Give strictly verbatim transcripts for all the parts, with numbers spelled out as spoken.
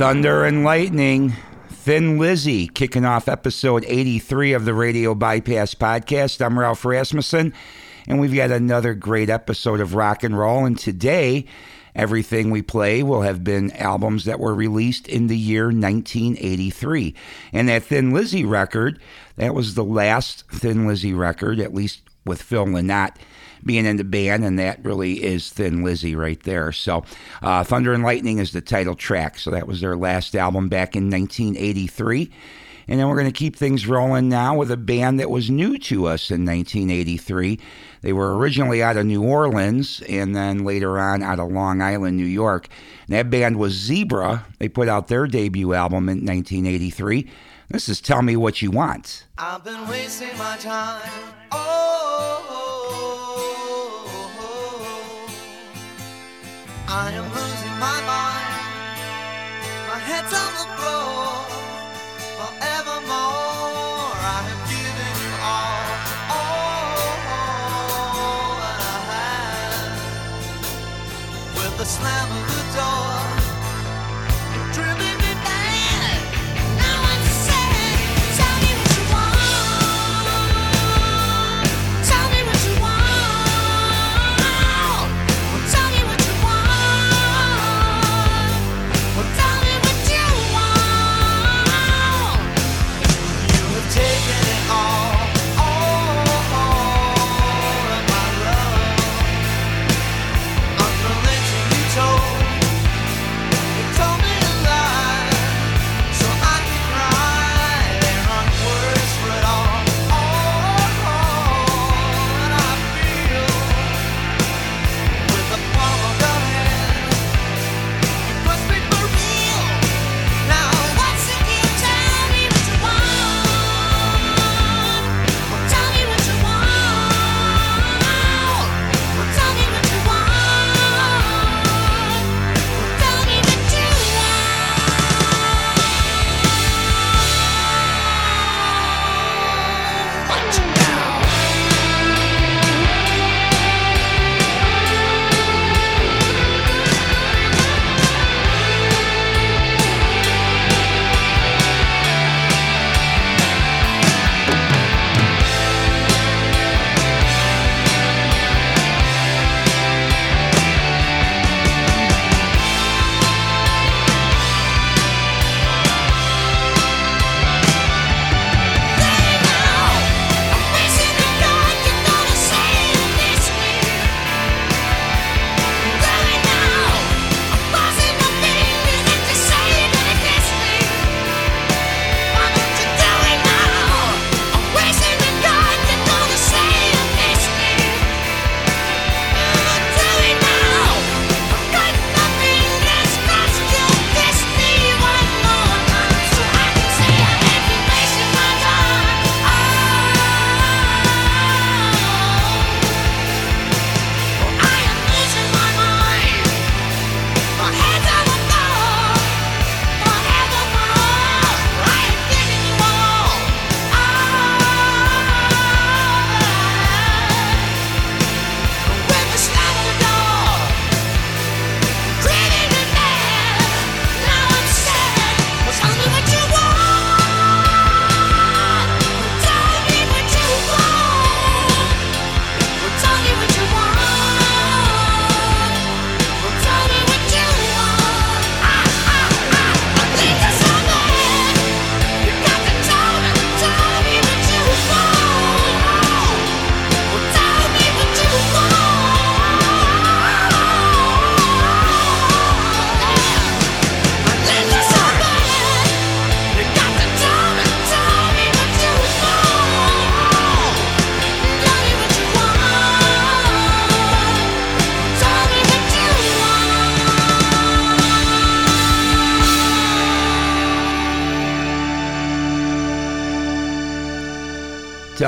Thunder and lightning. Thin Lizzy kicking off episode eighty-three of the Radio Bypass podcast. I'm Ralph Rasmussen, and we've got another great episode of rock and roll. And today, everything we play will have been albums that were released in the year nineteen eighty-three. And that Thin Lizzy record, that was the last Thin Lizzy record, at least with Phil Lynott being in the band, and that really is Thin Lizzy right there. So uh, Thunder and Lightning is the title track. So that was their last album back in nineteen eighty-three. And then we're going to keep things rolling now with a band that was new to us in nineteen eighty-three. They were originally out of New Orleans and then later on out of Long Island, New York. And that band was Zebra. They put out their debut album in nineteen eighty-three. This is Tell Me What You Want. I've been wasting my time. Oh, oh, oh, oh. I am losing my mind. My head's on the floor. Forevermore, I have given you all, all that I have. With the slam of the door, you're drilling me back. Now I'm sad. Tell me what you want. Tell me what you want. Well, tell me what you want. Well, tell me what you want. You have taken it all, all, all of my love. Unrelentingly told, you told me a lie, so I could cry. There aren't words for it all, all, all that I feel. With the palm of your hand, you must be for real. Now once again, tell me what you want. Well, tell me what you want. Well, tell me what you want. Well, tell me what you want. What you now? Tell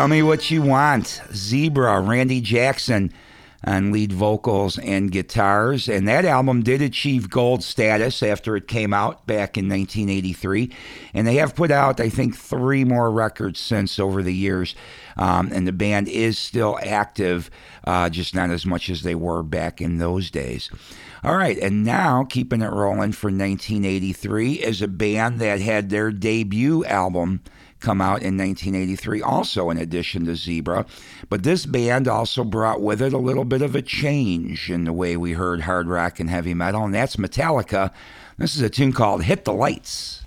me what you want. Zebra, Randy Jackson on lead vocals and guitars. And that album did achieve gold status after it came out back in nineteen eighty-three. And they have put out, I think, three more records since over the years. Um, and the band is still active, uh, just not as much as they were back in those days. All right, and now keeping it rolling for nineteen eighty-three is a band that had their debut album come out in nineteen eighty-three, also in addition to Zebra. But this band also brought with it a little bit of a change in the way we heard hard rock and heavy metal, and that's Metallica. This is a tune called Hit the Lights.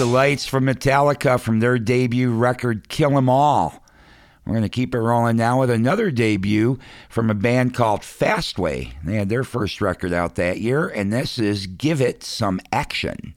Lights from Metallica from their debut record Kill 'Em All. We're going to keep it rolling now with another debut from a band called Fastway. They had their first record out that year, and this is Give It Some Action.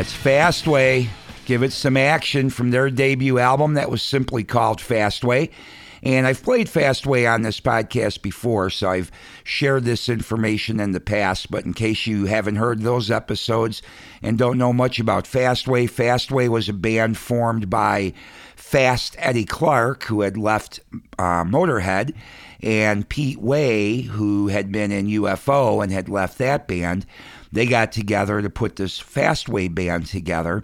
That's Fastway. Give it some action from their debut album that was simply called Fastway. And I've played Fastway on this podcast before, so I've shared this information in the past. But in case you haven't heard those episodes and don't know much about Fastway, Fastway was a band formed by Fast Eddie Clark, who had left uh, Motorhead, and Pete Way, who had been in U F O and had left that band. They got together to put this Fastway band together.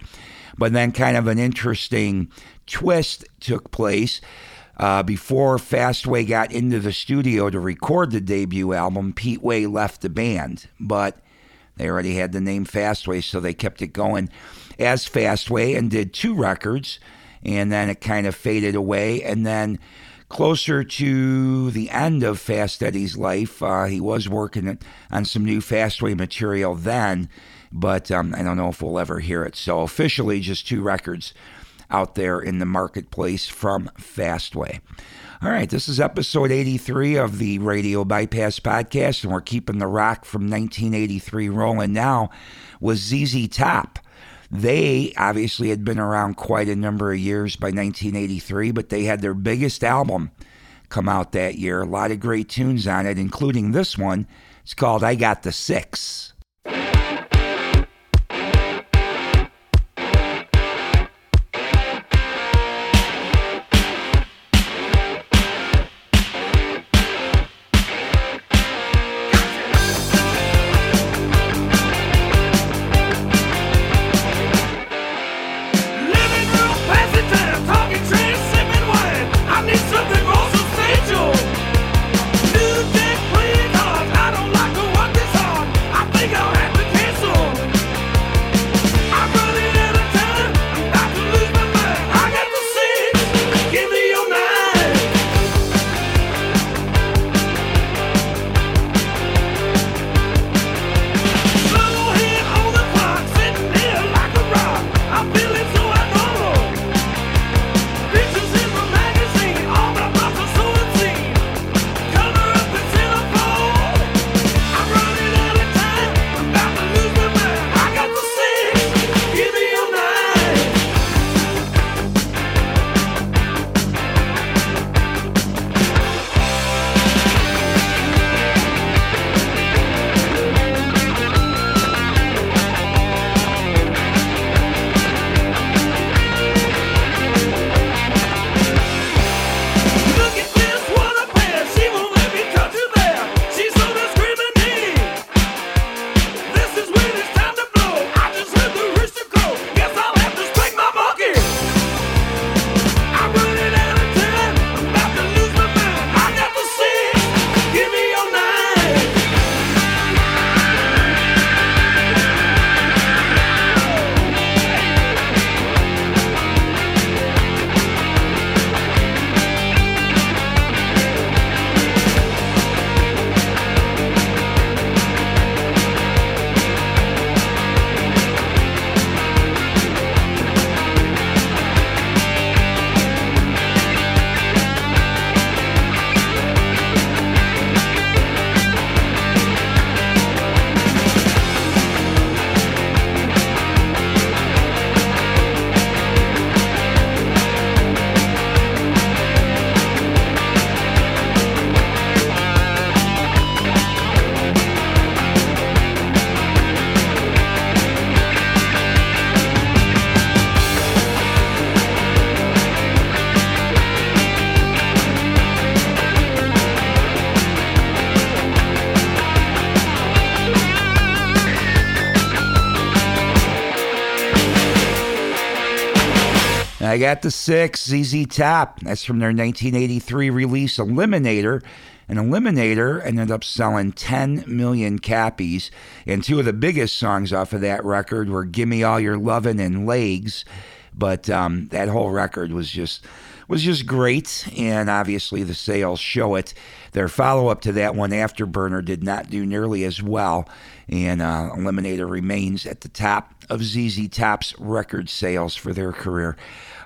But then kind of an interesting twist took place. Uh, before Fastway got into the studio to record the debut album, Pete Way left the band, but they already had the name Fastway, so they kept it going as Fastway and did two records, and then it kind of faded away. And then closer to the end of Fast Eddie's life, uh, he was working on some new Fastway material then, but um, I don't know if we'll ever hear it. So officially, just two records out there in the marketplace from Fastway. All right, this is episode eighty-three of the Radio Bypass podcast, and we're keeping the rock from nineteen eighty-three rolling now with Z Z Top. They obviously had been around quite a number of years by nineteen eighty-three, but they had their biggest album come out that year. A lot of great tunes on it, including this one. It's called I Got the Six. I Got the Six, Z Z Top. That's from their nineteen eighty-three release, Eliminator. And Eliminator ended up selling ten million copies. And two of the biggest songs off of that record were Gimme All Your Lovin' and Legs. But um, that whole record was just was just great. And obviously the sales show it. Their follow-up to that one, Afterburner, did not do nearly as well. And uh, Eliminator remains at the top of Z Z Top's record sales for their career.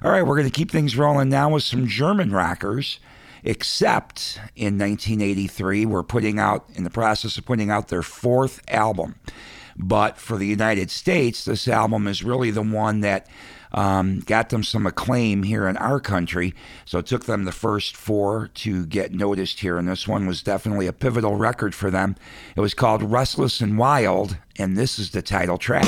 All right, we're going to keep things rolling now with some German rockers. Accept, in nineteen eighty-three, were putting out, in the process of putting out their fourth album. But for the United States, this album is really the one that um, got them some acclaim here in our country. So it took them the first four to get noticed here, and this one was definitely a pivotal record for them. It was called Restless and Wild, and this is the title track.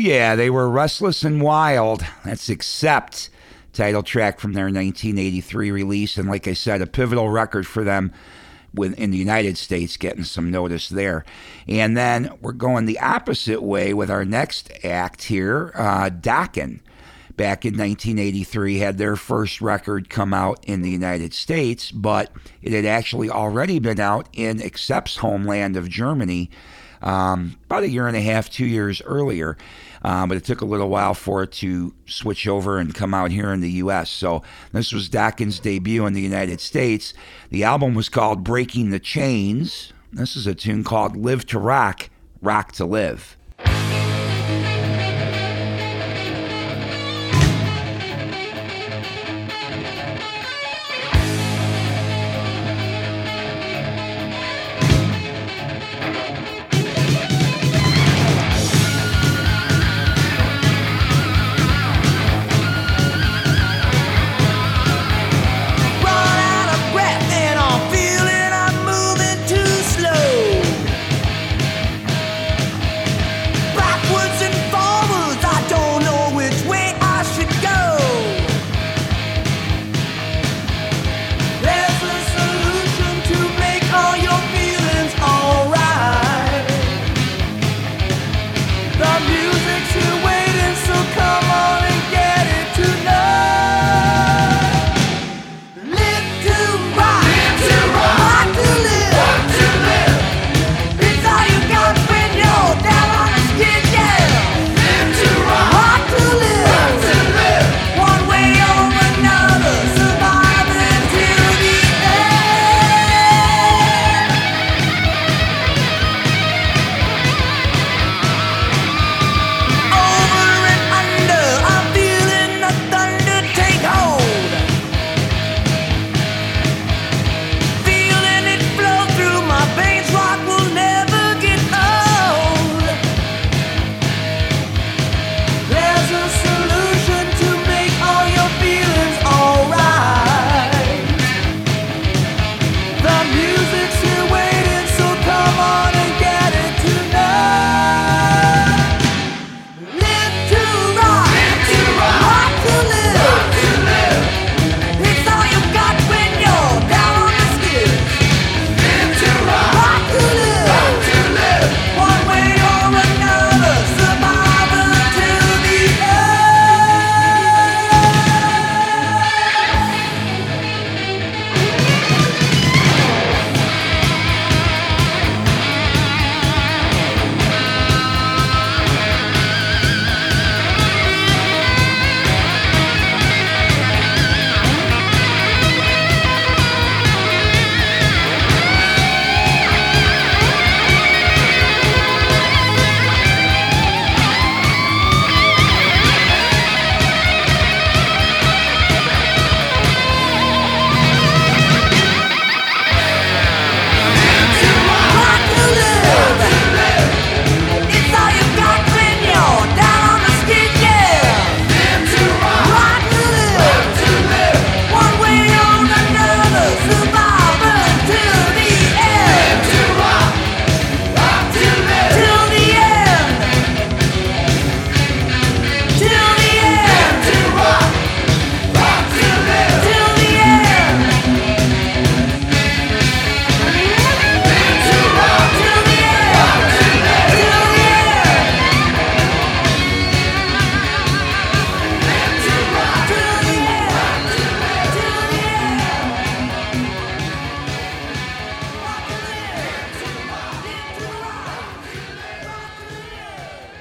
Yeah, they were Restless and Wild. That's Accept, title track from their nineteen eighty-three release. And like I said, a pivotal record for them in the United States, getting some notice there. And then we're going the opposite way with our next act here, uh, Dokken. Back in nineteen eighty-three, had their first record come out in the United States, but it had actually already been out in Accept's homeland of Germany um, about a year and a half, two years earlier. Um, but it took a little while for it to switch over and come out here in the U S. So this was Dokken's debut in the United States. The album was called Breaking the Chains. This is a tune called Live to Rock, Rock to Live.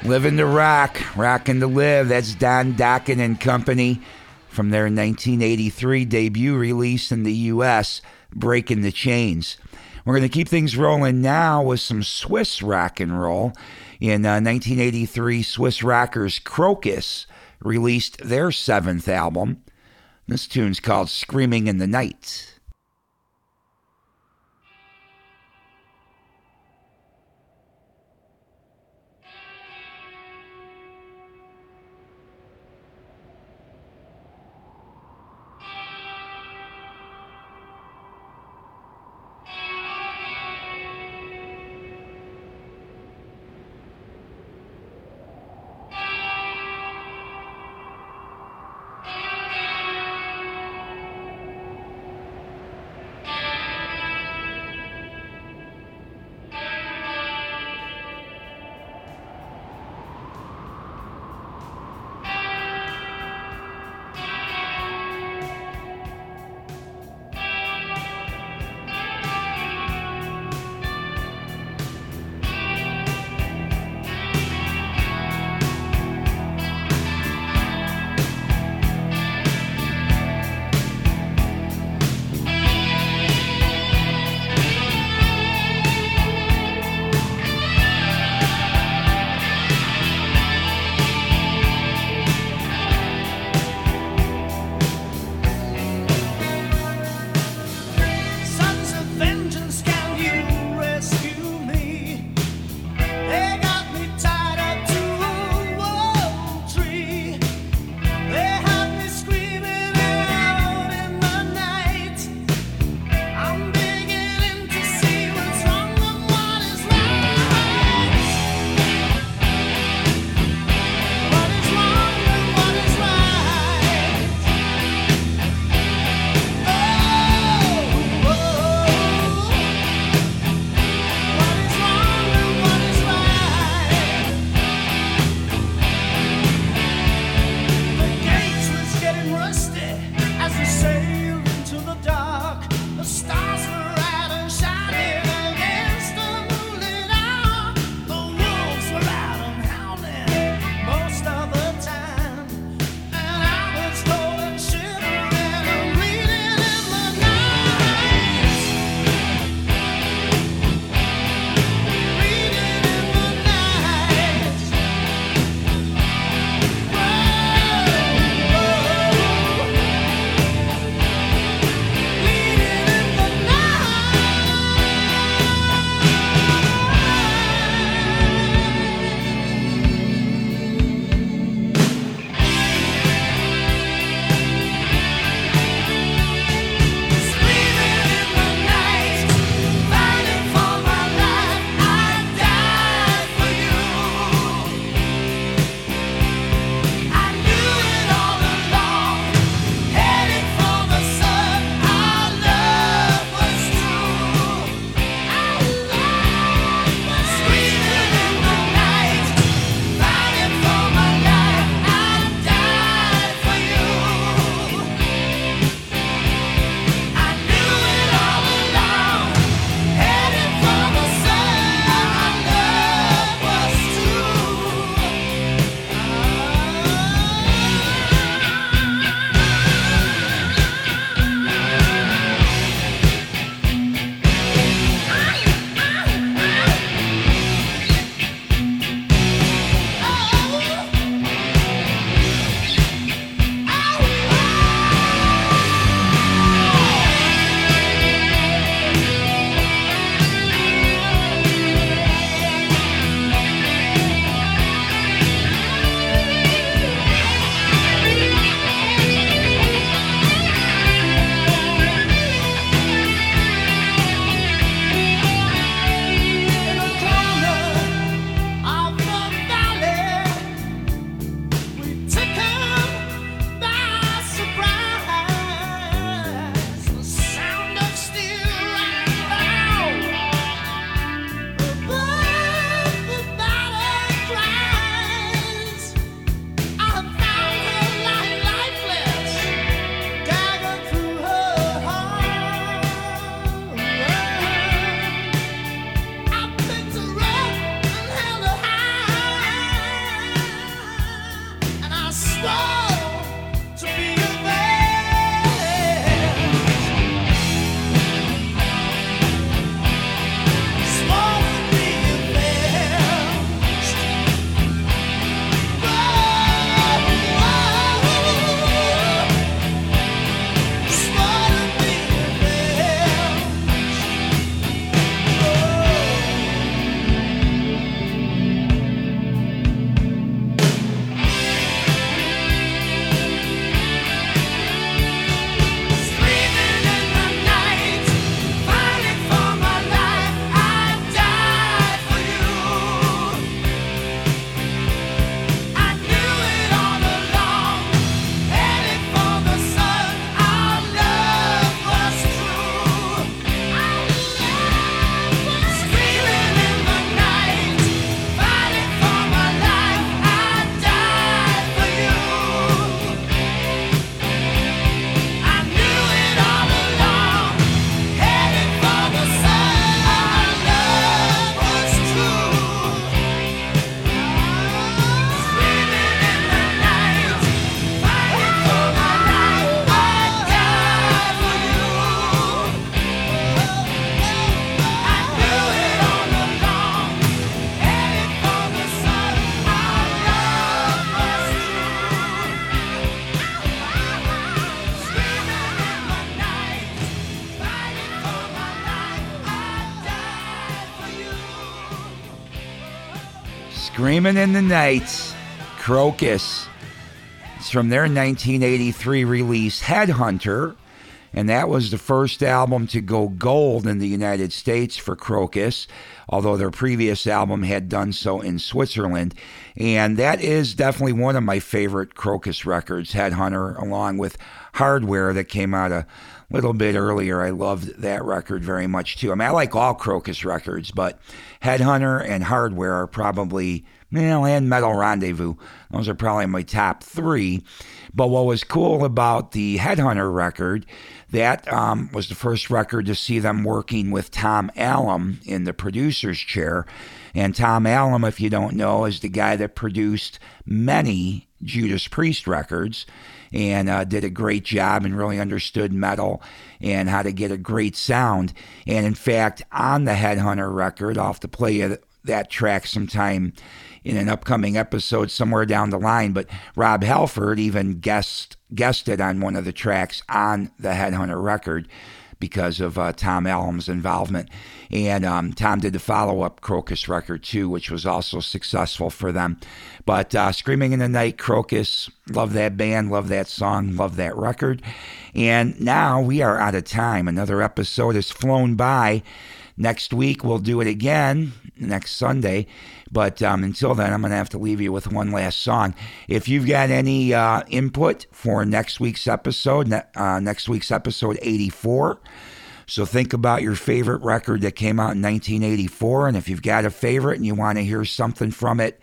Living to Rock, Rockin' to Live. That's Don Dokken and Company from their nineteen eighty-three debut release in the U S, Breaking the Chains. We're going to keep things rolling now with some Swiss rock and roll. In uh, nineteen eighty-three, Swiss rockers Krokus released their seventh album. This tune's called Screaming in the Night. Screaming in the Night, Krokus. It's from their nineteen eighty-three release, Headhunter. And that was the first album to go gold in the United States for Krokus, although their previous album had done so in Switzerland. And that is definitely one of my favorite Krokus records, Headhunter, along with Hardware that came out a little bit earlier. I loved that record very much, too. I mean, I like all Krokus records, but Headhunter and Hardware are probably... Well, and Metal Rendezvous. Those are probably my top three. But what was cool about the Headhunter record, that um, was the first record to see them working with Tom Allom in the producer's chair. And Tom Allom, if you don't know, is the guy that produced many Judas Priest records and uh, did a great job and really understood metal and how to get a great sound. And in fact, on the Headhunter record, I'll have to play it, that track sometime in an upcoming episode somewhere down the line, but Rob Halford even guest, guested on one of the tracks on the Headhunter record because of uh, Tom Allom's involvement. And um, Tom did the follow-up Krokus record too, which was also successful for them. But uh, Screaming in the Night, Krokus, love that band, love that song, love that record. And now we are out of time. Another episode has flown by. Next week, we'll do it again, next Sunday. But um, until then, I'm going to have to leave you with one last song. If you've got any uh, input for next week's episode, uh, next week's episode eighty-four, so think about your favorite record that came out in nineteen eighty-four. And if you've got a favorite and you want to hear something from it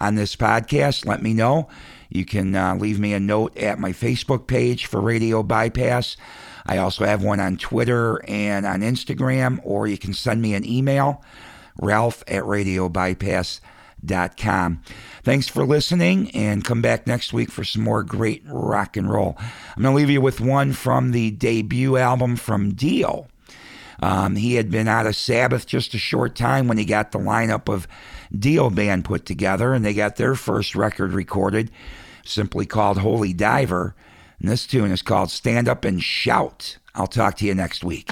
on this podcast, let me know. You can uh, leave me a note at my Facebook page for Radio Bypass. I also have one on Twitter and on Instagram, or you can send me an email, ralph at radiobypass.com. Thanks for listening, and come back next week for some more great rock and roll. I'm going to leave you with one from the debut album from Dio. Um, he had been out of Sabbath just a short time when he got the lineup of Dio Band put together, and they got their first record recorded, simply called Holy Diver. And this tune is called Stand Up and Shout. I'll talk to you next week.